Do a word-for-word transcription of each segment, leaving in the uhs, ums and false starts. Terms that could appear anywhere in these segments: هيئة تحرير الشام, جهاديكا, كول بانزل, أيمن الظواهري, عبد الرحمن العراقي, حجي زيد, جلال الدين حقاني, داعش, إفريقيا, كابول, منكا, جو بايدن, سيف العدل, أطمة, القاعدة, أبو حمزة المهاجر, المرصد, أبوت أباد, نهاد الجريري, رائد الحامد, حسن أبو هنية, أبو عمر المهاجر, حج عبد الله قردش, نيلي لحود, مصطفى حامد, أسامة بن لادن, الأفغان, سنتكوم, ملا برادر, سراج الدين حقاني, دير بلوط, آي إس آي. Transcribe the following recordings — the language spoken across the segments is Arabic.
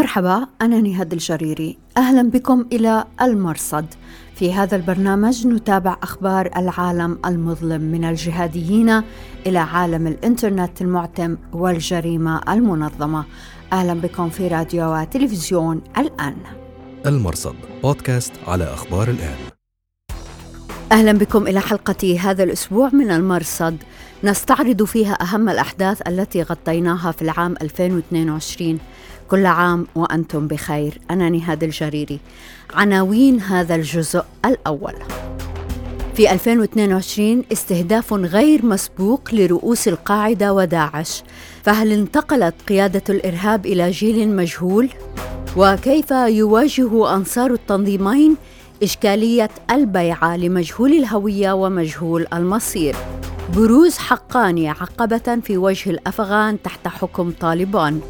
مرحبا، أنا نهاد الجريري، أهلا بكم إلى المرصد. في هذا البرنامج نتابع أخبار العالم المظلم من الجهاديين إلى عالم الإنترنت المعتم والجريمة المنظمة. أهلا بكم في راديو وتلفزيون الآن. المرصد بودكاست على أخبار الآن. أهلا بكم إلى حلقة هذا الأسبوع من المرصد، نستعرض فيها أهم الأحداث التي غطيناها في العام ألفين واثنين وعشرين. كل عام وأنتم بخير، أنا نهاد الجريري. عناوين هذا الجزء الأول: في ألفين واثنين وعشرين استهداف غير مسبوق لرؤوس القاعدة وداعش، فهل انتقلت قيادة الإرهاب إلى جيل مجهول؟ وكيف يواجه أنصار التنظيمين إشكالية البيعة لمجهول الهوية ومجهول المصير؟ بروز حقاني عقبة في وجه الأفغان تحت حكم طالبان،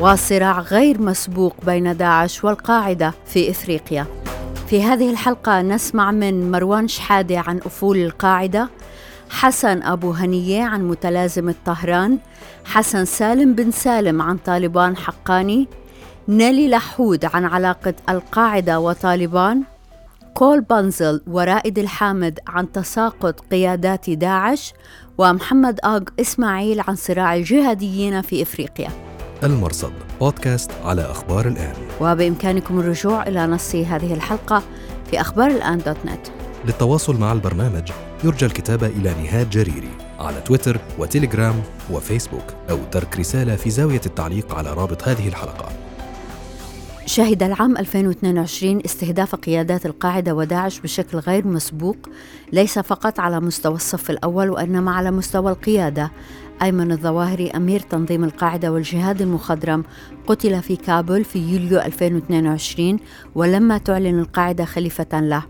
وصراع غير مسبوق بين داعش والقاعدة في إفريقيا. في هذه الحلقة نسمع من مروان شحادي عن أفول القاعدة، حسن أبو هنية عن متلازمة طهران، حسن سالم بن سالم عن طالبان حقاني، نيلي لحود عن علاقة القاعدة وطالبان، كول بانزل ورائد الحامد عن تساقط قيادات داعش، ومحمد آغ إسماعيل عن صراع الجهاديين في إفريقيا. المرصد بودكاست على أخبار الآن، وبإمكانكم الرجوع إلى نص هذه الحلقة في أخبار الآن دوت نت. للتواصل مع البرنامج يرجى الكتابة إلى نهاد جريري على تويتر وتليجرام وفيسبوك، أو ترك رسالة في زاوية التعليق على رابط هذه الحلقة. شهد العام ألفين واثنين وعشرين استهداف قيادات القاعدة وداعش بشكل غير مسبوق، ليس فقط على مستوى الصف الأول وإنما على مستوى القيادة. أيمن الظواهري أمير تنظيم القاعدة والجهاد المخضرم قتل في كابول في يوليو ألفين واثنين وعشرين، ولما تعلن القاعدة خليفة له.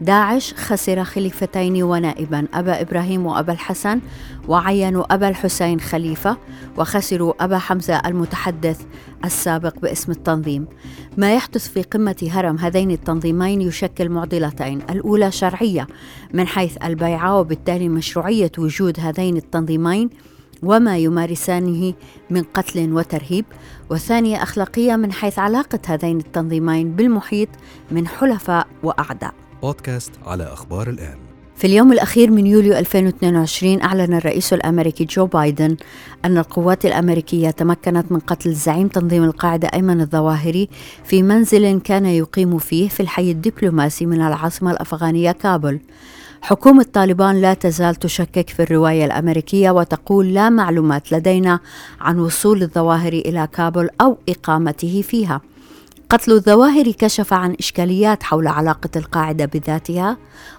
داعش خسر خليفتين ونائبا، أبا إبراهيم وأبا الحسن، وعينوا أبا الحسين خليفة، وخسروا أبا حمزة المتحدث السابق باسم التنظيم. ما يحدث في قمة هرم هذين التنظيمين يشكل معضلتين: الأولى شرعية من حيث البيعة، وبالتالي مشروعية وجود هذين التنظيمين وما يمارسانه من قتل وترهيب، والثانية أخلاقية من حيث علاقة هذين التنظيمين بالمحيط من حلفاء وأعداء. بودكاست على أخبار الآن. في اليوم الأخير من يوليو ألفين واثنين وعشرين أعلن الرئيس الأمريكي جو بايدن أن القوات الأمريكية تمكنت من قتل زعيم تنظيم القاعدة أيمن الظواهري في منزل كان يقيم فيه في الحي الدبلوماسي من العاصمة الأفغانية كابول. حكومة طالبان لا تزال تشكك في الرواية الأمريكية وتقول: لا معلومات لدينا عن وصول الظواهري إلى كابول أو إقامته فيها. قتل الظواهري كشف عن إشكاليات حول علاقة القاعدة بذاتها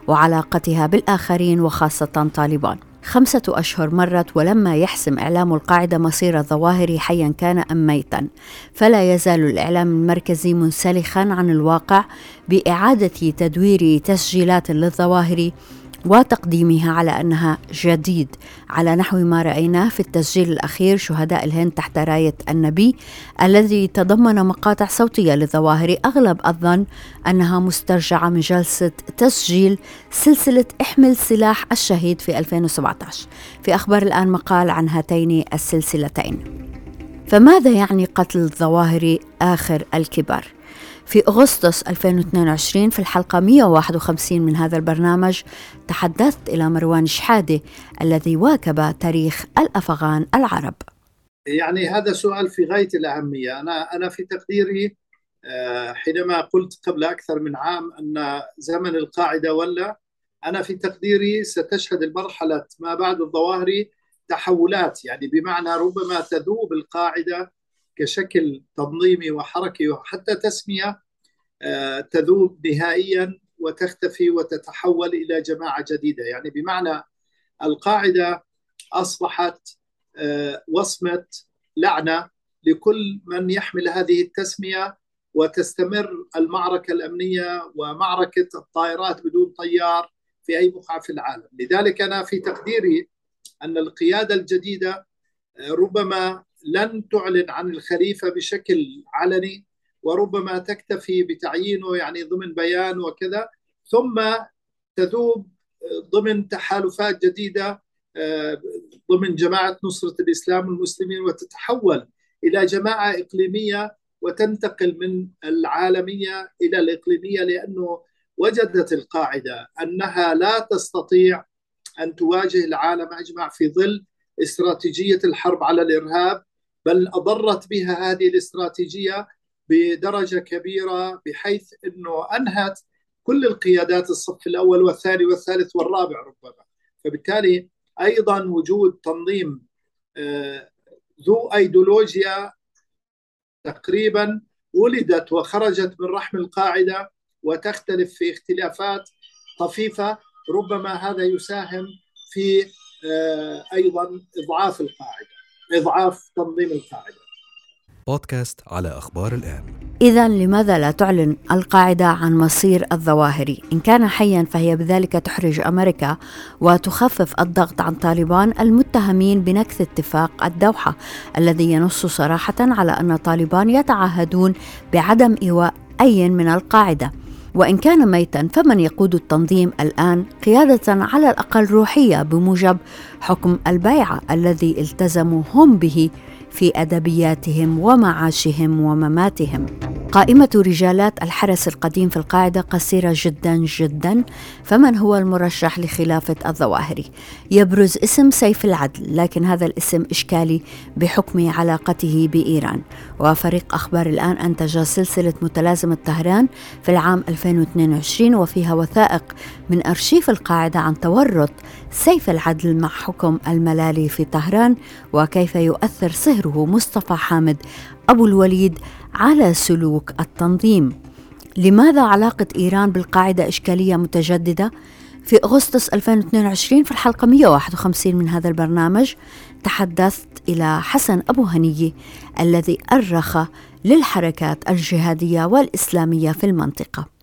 وعلاقتها بالآخرين وخاصة طالبان. خمسة أشهر مرت ولما يحسم إعلام القاعدة مصير الظواهري حيا كان أم ميتا، فلا يزال الإعلام المركزي منسلخا عن الواقع بإعادة تدوير تسجيلات للظواهري وتقديمها على أنها جديد، على نحو ما رأيناه في التسجيل الأخير شهداء الهند تحت راية النبي، الذي تضمن مقاطع صوتية للظواهري أغلب الظن أنها مسترجعة من جلسة تسجيل سلسلة احمل سلاح الشهيد في ألفين وسبعة عشر. في أخبار الآن مقال عن هاتين السلسلتين. فماذا يعني قتل الظواهري آخر الكبار؟ في أغسطس ألفين واثنين وعشرين في الحلقة مئة وواحد وخمسين من هذا البرنامج تحدثت إلى مروان شحادي الذي واكب تاريخ الأفغان العرب. يعني هذا سؤال في غاية الأهمية. أنا أنا في تقديري حينما قلت قبل أكثر من عام أن زمن القاعدة ولا أنا في تقديري ستشهد المرحلة ما بعد الظواهري تحولات، يعني بمعنى ربما تذوب القاعدة كشكل تنظيمي وحركي وحتى تسمية تذوب نهائيا وتختفي وتتحول إلى جماعة جديدة. يعني بمعنى القاعدة أصبحت وصمة لعنة لكل من يحمل هذه التسمية، وتستمر المعركة الأمنية ومعركة الطائرات بدون طيار في أي بقعة في العالم. لذلك أنا في تقديري أن القيادة الجديدة ربما لن تعلن عن الخليفة بشكل علني، وربما تكتفي بتعيينه يعني ضمن بيان وكذا، ثم تذوب ضمن تحالفات جديدة ضمن جماعة نصرة الإسلام والمسلمين، وتتحول إلى جماعة إقليمية وتنتقل من العالمية إلى الإقليمية، لأنه وجدت القاعدة أنها لا تستطيع أن تواجه العالم أجمع في ظل استراتيجية الحرب على الإرهاب، بل أضرت بها هذه الاستراتيجية بدرجة كبيرة، بحيث أنه أنهت كل القيادات الصف الأول والثاني والثالث والرابع ربما. فبالتالي أيضا وجود تنظيم ذو أيديولوجيا تقريبا ولدت وخرجت من رحم القاعدة وتختلف في اختلافات طفيفة، ربما هذا يساهم في أيضا إضعاف القاعدة، إضعاف تنظيم القاعدة. بودكاست على أخبار الآن. إذن لماذا لا تعلن القاعدة عن مصير الظواهري؟ إن كان حياً فهي بذلك تحرج أمريكا وتخفف الضغط عن طالبان المتهمين بنكث اتفاق الدوحة الذي ينص صراحة على أن طالبان يتعهدون بعدم إيواء أي من القاعدة. وإن كان ميتاً فمن يقود التنظيم الآن قيادة على الأقل روحية بموجب حكم البيعة الذي التزموا هم به في أدبياتهم ومعاشهم ومماتهم. قائمة رجالات الحرس القديم في القاعدة قصيرة جدا جدا، فمن هو المرشح لخلافة الظواهري؟ يبرز اسم سيف العدل، لكن هذا الاسم إشكالي بحكم علاقته بإيران. وفريق أخبار الآن أنتج سلسلة متلازمة طهران في العام ألفين واثنين وعشرين، وفيها وثائق من أرشيف القاعدة عن تورط سيف العدل مع حكم الملالي في طهران، وكيف يؤثر صهره مصطفى حامد أبو الوليد على سلوك التنظيم. لماذا علاقة إيران بالقاعدة إشكالية متجددة؟ في أغسطس ألفين واثنين وعشرين في الحلقة مئة وواحد وخمسين من هذا البرنامج تحدثت إلى حسن أبو هنية الذي أرخ للحركات الجهادية والإسلامية في المنطقة.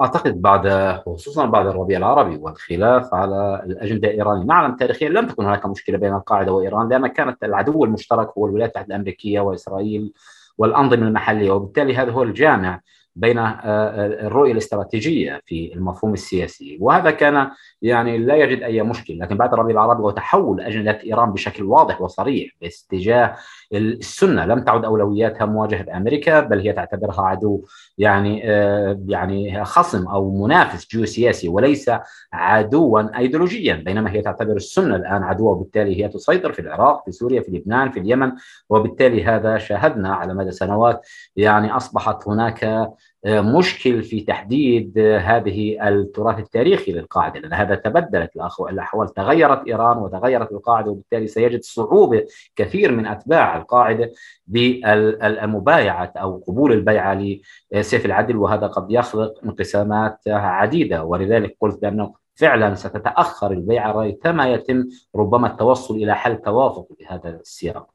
أعتقد بعد خصوصا بعد الربيع العربي والخلاف على الأجندة الإيرانية، نعلم تاريخيا لم تكن هناك مشكلة بين القاعدة وإيران، لأن كانت العدو المشترك هو الولايات المتحدة الأمريكية وإسرائيل والأنظمة المحلية، وبالتالي هذا هو الجامع بين الرؤية الاستراتيجية في المفهوم السياسي، وهذا كان يعني لا يجد أي مشكلة. لكن بعد الربيع العربي وتحول أجندة إيران بشكل واضح وصريح باتجاه السنة، لم تعد أولوياتها مواجهة أمريكا، بل هي تعتبرها عدو يعني يعني خصم أو منافس جيوسياسي وليس عدوا أيديولوجيا، بينما هي تعتبر السنة الآن عدوها، وبالتالي هي تسيطر في العراق، في سوريا، في لبنان، في اليمن. وبالتالي هذا شاهدنا على مدى سنوات يعني أصبحت هناك مشكل في تحديد هذه التراث التاريخي للقاعدة، لأن هذا تبدلت الأحوال، تغيرت إيران وتغيرت القاعدة، وبالتالي سيجد صعوبة كثير من أتباع القاعدة بالمبايعة أو قبول البيعة لسيف العدل، وهذا قد يخلق انقسامات عديدة. ولذلك قلت بأنه فعلا ستتأخر البيعة ريثما يتم ربما التوصل إلى حل توافق بهذا السياق.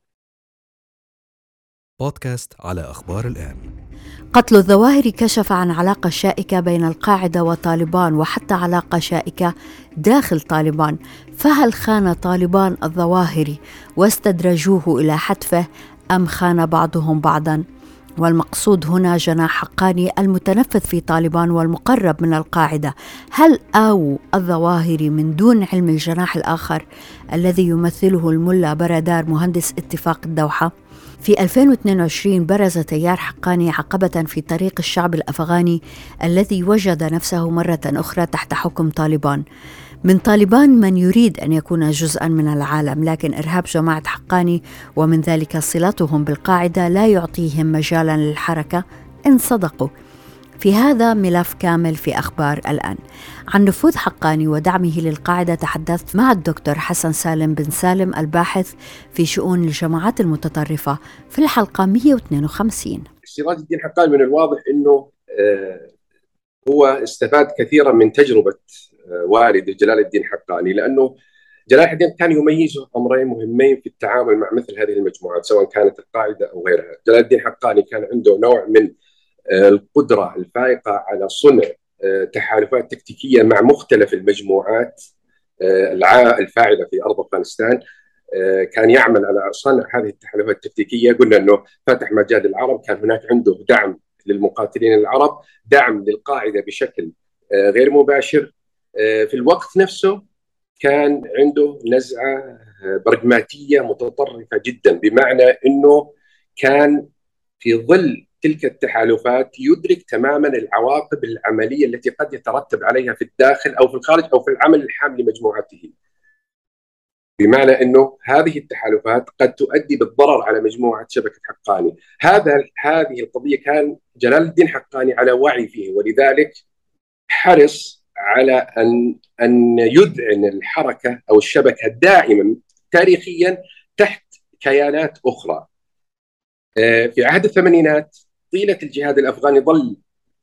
بودكاست على أخبار الآن. قتل الظواهري كشف عن علاقة شائكة بين القاعدة وطالبان، وحتى علاقة شائكة داخل طالبان. فهل خان طالبان الظواهري واستدرجوه إلى حتفه، أم خان بعضهم بعضاً؟ والمقصود هنا جناح حقاني المتنفذ في طالبان والمقرب من القاعدة. هل آوى الظواهري من دون علم الجناح الآخر الذي يمثله الملا برادر مهندس اتفاق الدوحة؟ في ألفين واثنين وعشرين برز تيار حقاني عقبة في طريق الشعب الأفغاني الذي وجد نفسه مرة أخرى تحت حكم طالبان. من طالبان من يريد أن يكون جزءاً من العالم، لكن إرهاب جماعة حقاني ومن ذلك صلتهم بالقاعدة لا يعطيهم مجالاً للحركة إن صدقوا. في هذا ملف كامل في أخبار الآن. عن نفوذ حقاني ودعمه للقاعدة تحدثت مع الدكتور حسن سالم بن سالم الباحث في شؤون الجماعات المتطرفة في الحلقة مئة واثنين وخمسين. سراج الدين حقاني من الواضح أنه هو استفاد كثيراً من تجربة والده جلال الدين حقاني، لأنه جلال الدين كان يميزه أمرين مهمين في التعامل مع مثل هذه المجموعات سواء كانت القاعدة أو غيرها. جلال الدين حقاني كان عنده نوع من القدرة الفائقة على صنع تحالفات تكتيكية مع مختلف المجموعات الفاعلة في أرض أفغانستان، كان يعمل على صنع هذه التحالفات التكتيكية. قلنا أنه فتح مجال العرب، كان هناك عنده دعم للمقاتلين العرب، دعم للقاعدة بشكل غير مباشر. في الوقت نفسه كان عنده نزعة برغماتية متطرفة جدا، بمعنى أنه كان في ظل تلك التحالفات يدرك تماما العواقب العملية التي قد يترتب عليها في الداخل أو في الخارج أو في العمل الحام لمجموعته، بمعنى أنه هذه التحالفات قد تؤدي بالضرر على مجموعة شبكة حقاني. هذا هذه القضية كان جلال الدين حقاني على وعي فيه، ولذلك حرص على أن أن يدعن الحركة أو الشبكة دائما تاريخيا تحت كيانات أخرى. في عهد الثمانينات طيلة الجهاد الأفغاني ظل،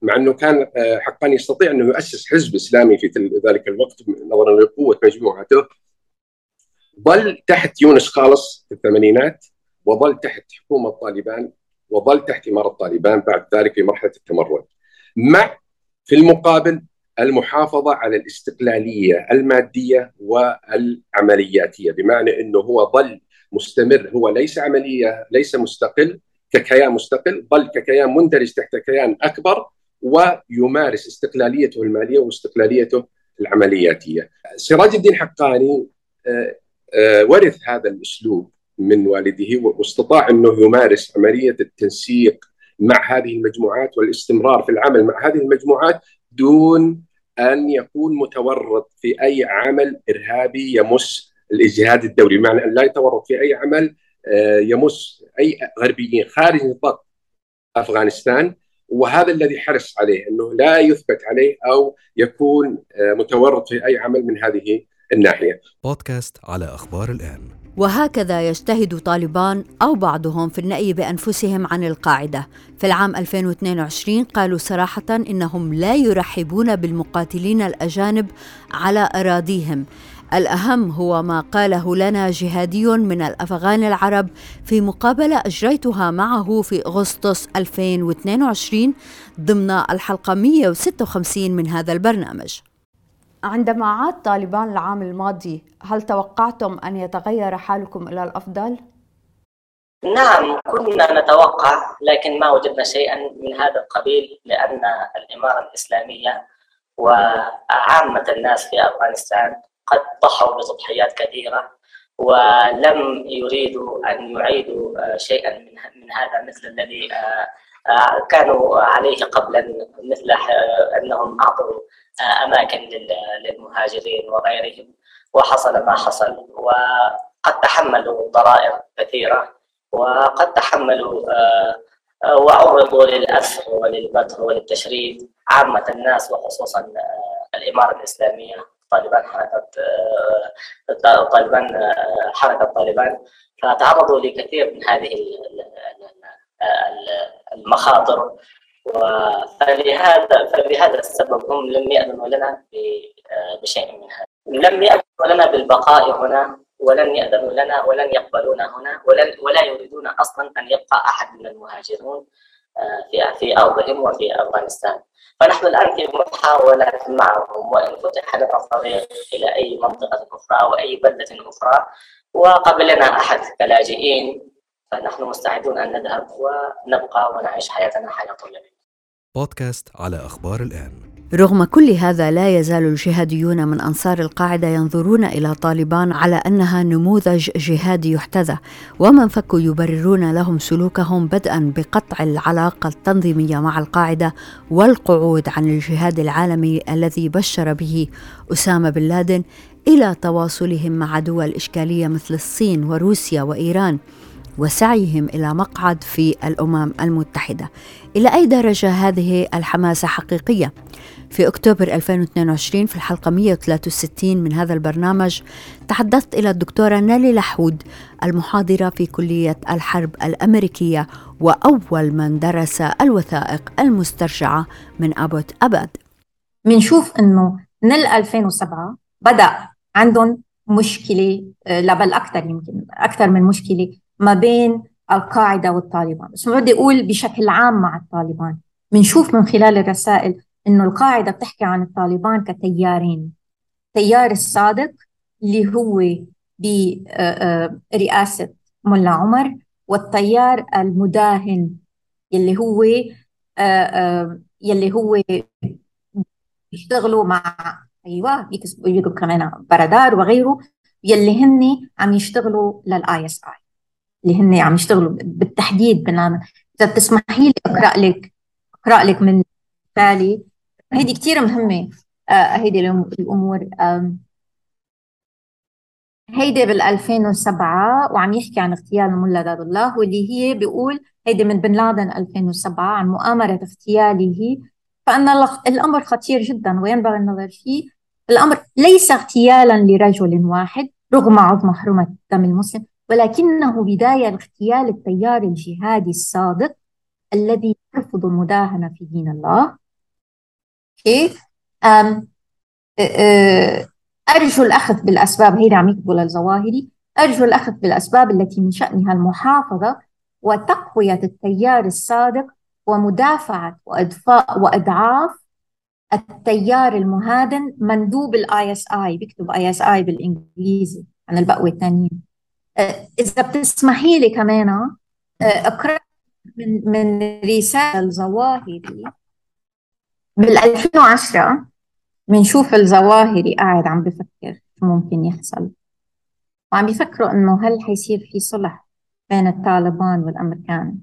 مع أنه كان حقاني يستطيع أنه يؤسس حزب إسلامي في ذلك الوقت نظرا لقوة مجموعته، ظل تحت يونس خالص في الثمانينات، وظل تحت حكومة طالبان، وظل تحت إمارة طالبان بعد ذلك في مرحلة التمرد، مع في المقابل المحافظة على الاستقلالية المادية والعملياتية، بمعنى أنه هو ظل مستمر، هو ليس عملية، ليس مستقل ككيان مستقل، بل ككيان مندرج تحت كيان أكبر، ويمارس استقلاليته المالية واستقلاليته العملياتية. سراج الدين حقاني ورث هذا الأسلوب من والده، واستطاع أنه يمارس عملية التنسيق مع هذه المجموعات والاستمرار في العمل مع هذه المجموعات دون أن يكون متورط في أي عمل إرهابي يمس الاجهاد الدولي، بمعنى أن لا يتورط في أي عمل يمس أي غربيين خارج نطاق أفغانستان. وهذا الذي حرص عليه، أنه لا يثبت عليه أو يكون متورط في أي عمل من هذه الناحية. بودكاست على أخبار الآن. وهكذا يجتهد طالبان أو بعضهم في النأي بأنفسهم عن القاعدة. في العام ألفين واثنين وعشرين قالوا صراحة إنهم لا يرحبون بالمقاتلين الأجانب على أراضيهم. الأهم هو ما قاله لنا جهادي من الأفغان العرب في مقابلة أجريتها معه في أغسطس ألفين واثنين وعشرين ضمن الحلقة مئة وستة وخمسين من هذا البرنامج. عندما عاد طالبان العام الماضي، هل توقعتم أن يتغير حالكم إلى الأفضل؟ نعم، كنا نتوقع، لكن ما وجدنا شيئا من هذا القبيل، لأن الإمارة الإسلامية وعامة الناس في أفغانستان قد ضحوا بضحيات كثيرة، ولم يريدوا أن يعيدوا شيئا من هذا مثل الذي كانوا عليه قبلا، مثل أنهم أعطوا أماكن للمهاجرين وغيرهم، وحصل ما حصل، وقد تحملوا ضرائب كثيرة، وقد تحملوا وعرضوا للأسر وللبتر وللتشريد عامة الناس، وخصوصا الإمارة الإسلامية. طالبان حركة طالبان حركة طالبان فتعرضوا لكثير من هذه المخاطر، فلهذا فلهذا السبب هم لم يأذنوا لنا بشيء من هذا، لم يأذنوا لنا بالبقاء هنا، ولن يأذنوا لنا ولن يقبلونا هنا، ولن ولا يريدون أصلا أن يبقى أحد من المهاجرون في في أرضهم وفي أفغانستان. فنحن الآن في محاولة معهم، وإن فتح لنا الطريق إلى أي منطقة أخرى وأي بلدة أخرى وقبلنا أحد كلاجئين، فنحن مستعدون أن نذهب ونبقى ونعيش حياتنا حياة طبيعية. بودكاست على أخبار الآن. رغم كل هذا لا يزال الجهاديون من أنصار القاعدة ينظرون إلى طالبان على أنها نموذج جهادي يحتذى، ومن فكوا يبررون لهم سلوكهم بدءا بقطع العلاقة التنظيمية مع القاعدة والقعود عن الجهاد العالمي الذي بشر به أسامة بن لادن، إلى تواصلهم مع دول إشكالية مثل الصين وروسيا وإيران، وسعيهم إلى مقعد في الأمم المتحدة. إلى أي درجة هذه الحماسة حقيقية؟ في أكتوبر ألفين واثنين وعشرين في الحلقة مئة وثلاثة وستين من هذا البرنامج تحدثت إلى الدكتورة نيلي لحود، المحاضرة في كلية الحرب الأمريكية وأول من درس الوثائق المسترجعة من أبوت أباد. منشوف أنه من ألفين وسبعة بدأ عندهم مشكلة، لا بل أكثر، يمكن أكثر من مشكلة ما بين القاعدة والطالبان، بس بدي أقول بشكل عام مع الطالبان. منشوف من خلال الرسائل إنه القاعدة بتحكي عن الطالبان كتيارين، تيار الصادق اللي هو برئاسة ملا عمر، والتيار المداهن اللي هو اللي هو يشتغلوا مع أيوة بيكسبوا كمان برادار وغيره، يلي هن عم يشتغلوا للآي إس آي، اللي هن عم يشتغلوا بالتحديد إذا بتسمحي لي أقرأ لك أقرأ لك من بالي. هيدي كتير مهمة، هيدي الأمور. هيدي بالألفين وسبعة وعم يحكي عن اغتيال ملا داد الله، واللي هي بيقول هيدي من بن لادن ألفين وسبعة عن مؤامرة اغتياله، فأن الأمر خطير جدا وينبغي النظر فيه. الأمر ليس اغتيالا لرجل واحد رغم عظم حرمة الدم المسلم، ولكنه بداية لاغتيال التيار الجهادي الصادق الذي يرفض المداهنة في دين الله. كيف؟ أرجو الأخذ بالأسباب، هيدا عم يكتبوا للظواهري، أرجو الأخذ بالأسباب التي من شأنها المحافظة وتقوية التيار الصادق ومدافعة وإدفاء وإضعاف التيار المهادن مندوب الاي اس اي، بيكتب اي اس اي بالانجليزي عن البقوة الثانيين. إذا بتسمحي لي كمان أقرأ من من رسالة الظواهري بال ألفين وعشرة. بنشوف الظواهري قاعد عم بفكر شو ممكن يحصل، وعم بيفكروا إنه هل حيصير في صلح بين الطالبان والأمريكان،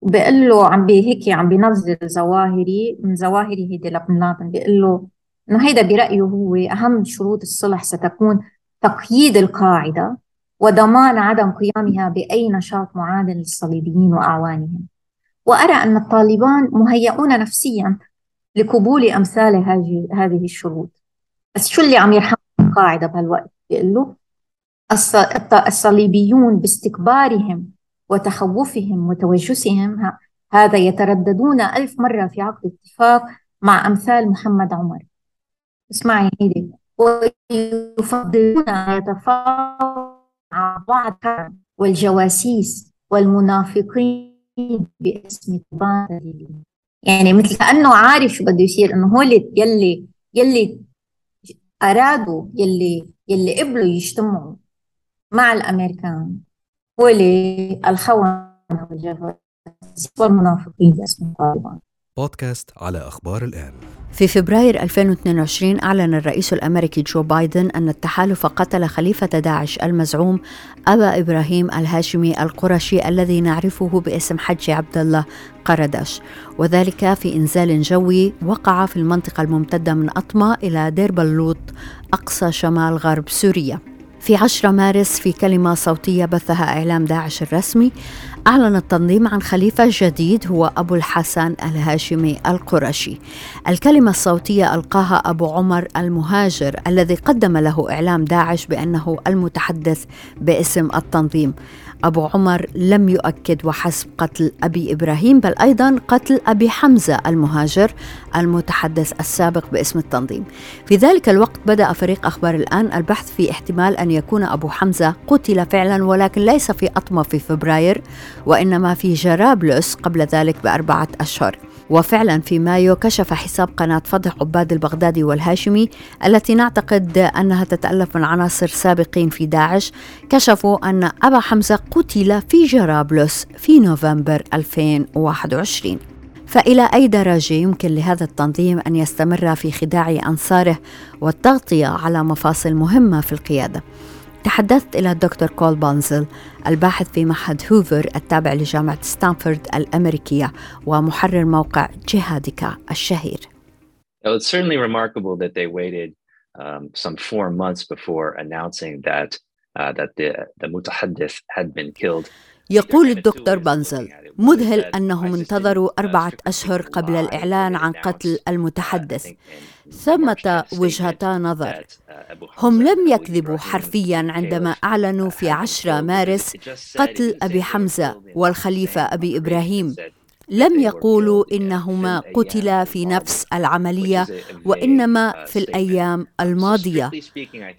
وبقول له عم بهيك عم بينظر الظواهري من ظواهري هيدي لبن لادن، بقول له إنه هيدا برأيه هو أهم شروط الصلح ستكون تقييد القاعدة وضمان عدم قيامها بأي نشاط معادٍ للصليبيين وأعوانهم، وأرى أن الطالبان مهيئون نفسياً لقبول أمثال هذه الشروط. بس شو اللي عم يرحم القاعدة بهالوقت؟ بيقول له الصليبيون باستكبارهم وتخوفهم وتوجسهم هذا يترددون ألف مرة في عقد اتفاق مع أمثال محمد عمر. اسمعي هيدي، ويفضلون يتفاوض مع بعض والجواسيس والمنافقين باسم طالبان. يعني مثل كأنه عارف شو بده يصير، انه هول يلي يلي ارادوا يلي يلي قبلوا يجتمعوا مع الامريكان هول الخونه والجواسيس والمنافقين باسم طالبان. بودكاست على أخبار الآن. في فبراير ألفين واثنين وعشرين أعلن الرئيس الأمريكي جو بايدن أن التحالف قتل خليفة داعش المزعوم أبا إبراهيم الهاشمي القرشي الذي نعرفه باسم حج عبد الله قردش، وذلك في إنزال جوي وقع في المنطقة الممتدة من أطمة إلى دير بلوط أقصى شمال غرب سوريا. في عشرة مارس، في كلمة صوتية بثها إعلام داعش الرسمي، أعلن التنظيم عن خليفة جديد هو أبو الحسن الهاشمي القرشي. الكلمة الصوتية ألقاها أبو عمر المهاجر الذي قدم له إعلام داعش بأنه المتحدث باسم التنظيم. أبو عمر لم يؤكد وحسب قتل أبي إبراهيم، بل أيضا قتل أبي حمزة المهاجر المتحدث السابق باسم التنظيم. في ذلك الوقت بدأ فريق أخبار الآن البحث في احتمال أن يكون أبو حمزة قتل فعلا، ولكن ليس في أطمة في فبراير، وإنما في جرابلس قبل ذلك بأربعة أشهر. وفعلا في مايو كشف حساب قناة فضح عباد البغدادي والهاشمي التي نعتقد أنها تتألف من عناصر سابقين في داعش، كشفوا أن أبا حمزة قتل في جرابلس في نوفمبر ألفين وواحد وعشرين. فإلى أي درجة يمكن لهذا التنظيم أن يستمر في خداع أنصاره والتغطية على مفاصل مهمة في القيادة؟ تحدثت إلى الدكتور كول بانزل الباحث في معهد هوفر التابع لجامعة ستانفورد الأمريكية ومحرر موقع جهاديكا الشهير. It's certainly remarkable that they waited um, some four months before announcing that uh, that the the mutahaddith had been killed. يقول الدكتور بانزل: مذهل أنهم انتظروا أربعة أشهر قبل الإعلان عن قتل المتحدث. ثمة وجهتا نظر، هم لم يكذبوا حرفيا عندما أعلنوا في عشرة مارس قتل أبي حمزة والخليفة أبي إبراهيم، لم يقولوا إنهما قتلا في نفس العملية وإنما في الأيام الماضية،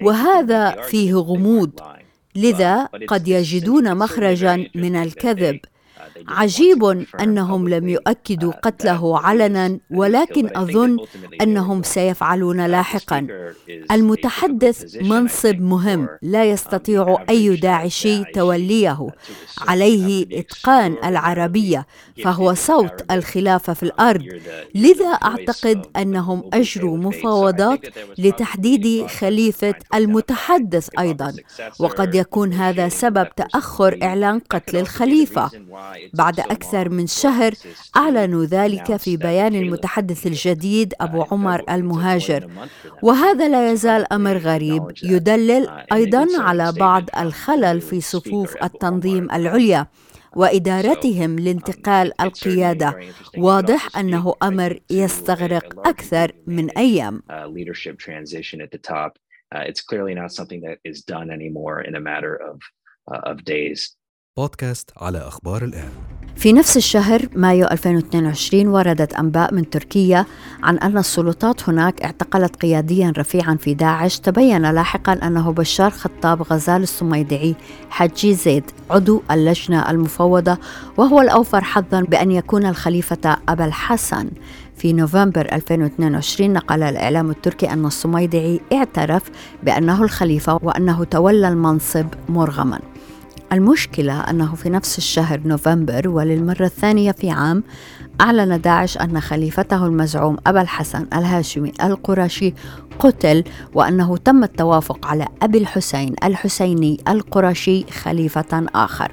وهذا فيه غموض، لذا قد يجدون مخرجا من الكذب. عجيب أنهم لم يؤكدوا قتله علنا، ولكن أظن أنهم سيفعلون لاحقا. المتحدث منصب مهم لا يستطيع أي داعشي توليه، عليه إتقان العربية، فهو صوت الخلافة في الأرض، لذا أعتقد أنهم أجروا مفاوضات لتحديد خليفة المتحدث أيضا، وقد يكون هذا سبب تأخر إعلان قتل الخليفة. بعد أكثر من شهر أعلنوا ذلك في بيان المتحدث الجديد أبو عمر المهاجر، وهذا لا يزال أمر غريب يدلل أيضا على بعض الخلل في صفوف التنظيم العليا وإدارتهم لانتقال القيادة. واضح أنه أمر يستغرق أكثر من أيام. بودكاست على أخبار الآن. في نفس الشهر مايو ألفين واثنين وعشرين وردت أنباء من تركيا عن أن السلطات هناك اعتقلت قياديا رفيعا في داعش، تبين لاحقا أنه بشار خطاب غزال الصميدعي حجي زيد عضو اللجنة المفوضة، وهو الأوفر حظا بأن يكون الخليفة أبا الحسن. في نوفمبر ألفين واثنين وعشرين نقل الإعلام التركي أن الصميدعي اعترف بأنه الخليفة وأنه تولى المنصب مرغما. المشكلة أنه في نفس الشهر نوفمبر وللمرة الثانية في عام أعلن داعش أن خليفته المزعوم أبا الحسن الهاشمي القرشي قتل، وأنه تم التوافق على أبي الحسين الحسيني القرشي خليفة آخر.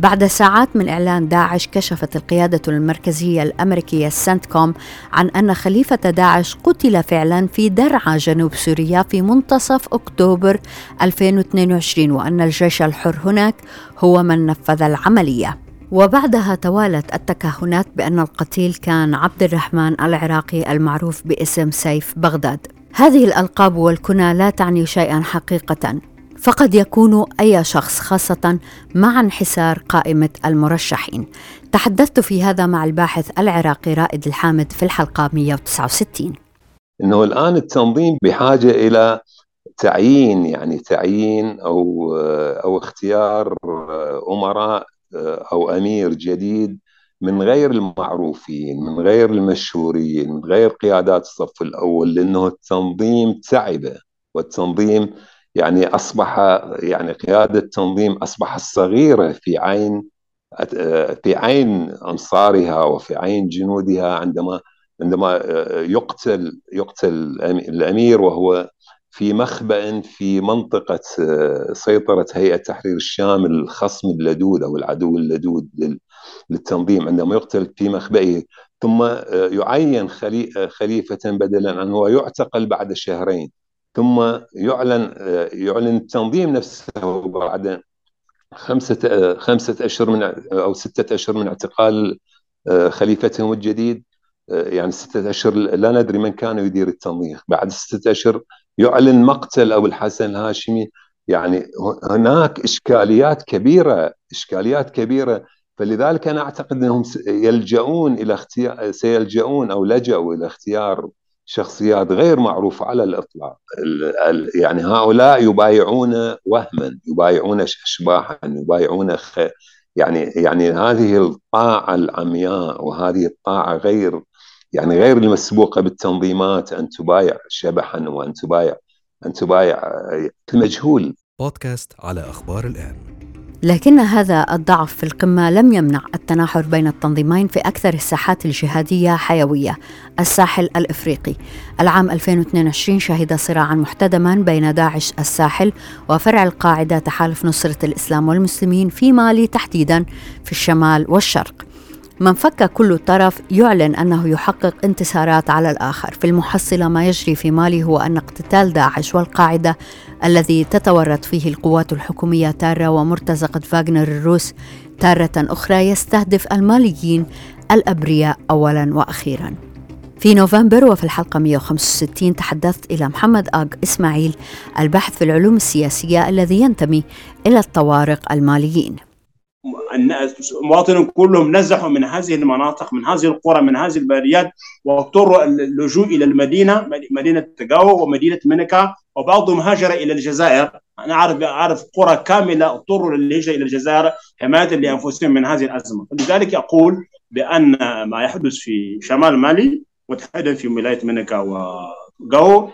بعد ساعات من إعلان داعش كشفت القيادة المركزية الأمريكية سنتكوم عن أن خليفة داعش قتل فعلا في درعا جنوب سوريا في منتصف أكتوبر ألفين واثنين وعشرين، وأن الجيش الحر هناك هو من نفذ العملية. وبعدها توالت التكهنات بأن القتيل كان عبد الرحمن العراقي المعروف باسم سيف بغداد. هذه الألقاب والكنى لا تعني شيئا حقيقة، فقد يكون أي شخص، خاصة مع انحسار قائمة المرشحين. تحدثت في هذا مع الباحث العراقي رائد الحامد في الحلقة مئة وتسعة وستين. إنه الآن التنظيم بحاجة إلى تعيين يعني تعيين أو أو اختيار أمراء أو أمير جديد من غير المعروفين، من غير المشهورين، من غير قيادات الصف الأول، لأنه التنظيم تعبه. والتنظيم يعني أصبح يعني قيادة التنظيم أصبحت صغيرة في عين في عين أنصارها وفي عين جنودها. عندما عندما يقتل يقتل الأمير وهو في مخبأ في منطقة سيطرة هيئة تحرير الشام، الخصم اللدود أو العدو اللدود للتنظيم، عندما يقتل في مخبئه ثم يعين خليفة بدلا عنه ويعتقل بعد شهرين، ثم يعلن يعلن التنظيم نفسه بعد خمسة خمسة أشهر من أو ستة أشهر من اعتقال خليفتهم الجديد. يعني ستة أشهر لا ندري من كان يدير التنظيم. بعد ستة أشهر يعلن مقتل أبو الحسن الهاشمي. يعني هناك إشكاليات كبيرة إشكاليات كبيرة فلذلك أنا أعتقد أنهم يلجؤون إلى اختيار سيلجؤون أو لجأوا إلى اختيار شخصيات غير معروفة على الإطلاق. يعني هؤلاء يبايعون وهما يبايعون أشباحا يبايعون خ... يعني يعني هذه الطاعة العمياء وهذه الطاعة غير يعني غير المسبوقة بالتنظيمات، أن تبايع شبحا وأن تبايع أن تبايع المجهول. بودكاست على أخبار الآن. لكن هذا الضعف في القمة لم يمنع التناحر بين التنظيمين في أكثر الساحات الجهادية حيوية. الساحل الإفريقي العام ألفين واثنين وعشرين شهد صراعا محتدما بين داعش الساحل وفرع القاعدة تحالف نصرة الإسلام والمسلمين في مالي تحديدا في الشمال والشرق. من فك كل طرف يعلن أنه يحقق انتصارات على الآخر. في المحصلة ما يجري في مالي هو أن اقتتال داعش والقاعدة الذي تتورط فيه القوات الحكومية تارة ومرتزقة فاغنر الروس تارة أخرى يستهدف الماليين الأبرياء أولا وأخيرا. في نوفمبر وفي الحلقة مئة وخمسة وستين تحدثت إلى محمد آغ إسماعيل الباحث في العلوم السياسية الذي ينتمي إلى الطوارق الماليين. المواطنين كلهم نزحوا من هذه المناطق، من هذه القرى، من هذه البريات، واضطروا اللجوء إلى المدينة مدينة تجاو ومدينة منكا، وبعضهم هاجر إلى الجزائر. أنا أعرف أعرف قرى كاملة اضطروا للهجرة إلى الجزائر حماية لأنفسهم من هذه الأزمة. لذلك أقول بأن ما يحدث في شمال مالي وتحديدا في ولاية منكا وجاو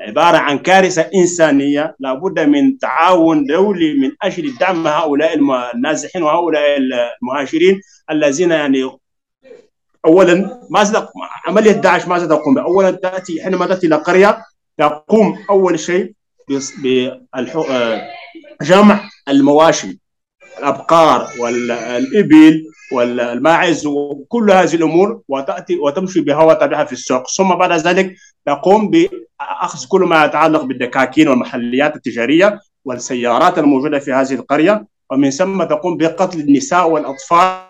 عبارة عن كارثة إنسانية لا بد من تعاون دولي من أجل دعم هؤلاء النازحين وهؤلاء المهاجرين الذين يعني أولاً ماذا عملية داعش ماذا تقوم بها؟ أولاً تأتي حينما تأتي إلى قرية تقوم أول شيء بجمع المواشي، الأبقار والإبل والماعز وكل هذه الأمور، وتأتي وتمشي بهوى طبيعة في السوق، ثم بعد ذلك تقوم بأخذ كل ما يتعلق بالدكاكين والمحليات التجارية والسيارات الموجودة في هذه القرية، ومن ثم تقوم بقتل النساء والأطفال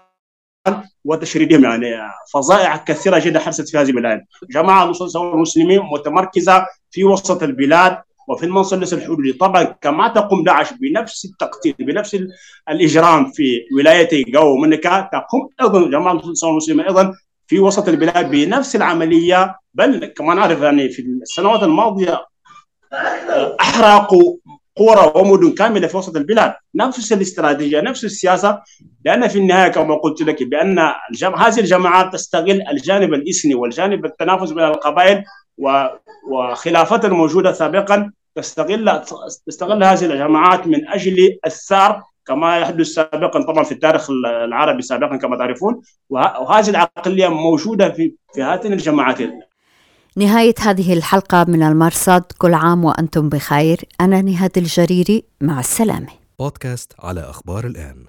وتشريدهم. يعني فظائع كثيرة جدا حدثت في هذه البلاد. جماعة نصرة الإسلام والمسلمين متمركزة في وسط البلاد وفي المثلث الحدودي. طبعا كما تقوم داعش بنفس التقتيل بنفس الإجرام في ولايتي جو ومنكا، تقوم أيضا جماعة نصرة الإسلام والمسلمين أيضا في وسط البلاد بنفس العملية. بل كما نعرف يعني في السنوات الماضية أحرقوا قرى ومدن كاملة في وسط البلاد، نفس الاستراتيجية نفس السياسة. لأن في النهاية كما قلت لك بأن هذه الجماعات تستغل الجانب الإثني والجانب التنافس بين القبائل وخلافات الموجودة سابقا، تستغل تستغل هذه الجماعات من أجل الثار كما يحدث سابقا طبعا في التاريخ العربي سابقا كما تعرفون، وهذه العقلية موجودة في في هاتين الجماعتين. نهاية هذه الحلقة من المرصد، كل عام وأنتم بخير. أنا نهاد الجريري، مع السلامة. بودكاست على أخبار الآن.